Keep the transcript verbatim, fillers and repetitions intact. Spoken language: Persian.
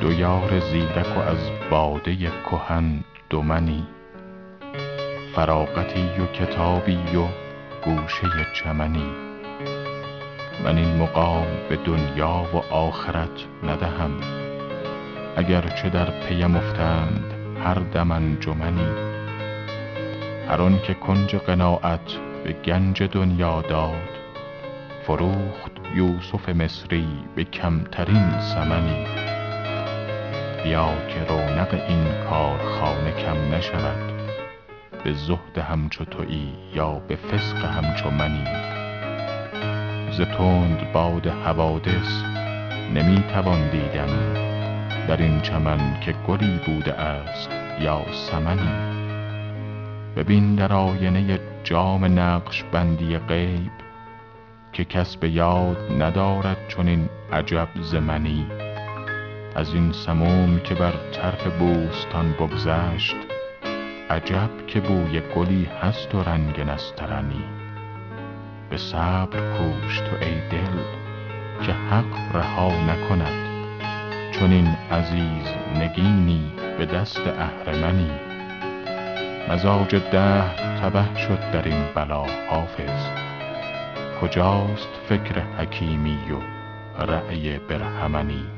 دو یار زیرک و از باده کهن دو منی، فراغتی و کتابی و گوشه چمنی. من این مقام به دنیا و آخرت ندهم، اگرچه در پیم افتند هر دم انجمنی. هر آن که کنج قناعت به گنج دنیا داد، فروخت یوسف مصری به کمترین ثمنی. بیا که رونق این کارخانه کم نشود، به زهد همچو تویی یا به فسق همچو منی. ز تند باد حوادث نمی توان دیدن، در این چمن که گلی بوده است یا سمنی. ببین در آینه جام نقش بندی غیب، که کس به یاد ندارد چنین عجب زمنی. از این سموم که بر طرف بوستان بگذشت، عجب که بوی گلی هست و رنگ نسترنی. به صبر کوش تو ای دل که حق رها نکند، چنین عزیز نگینی به دست اهرمنی. مزاج دهر تبه شد در این بلا حافظ، کجاست فکر حکیمی و رأی برهمنی؟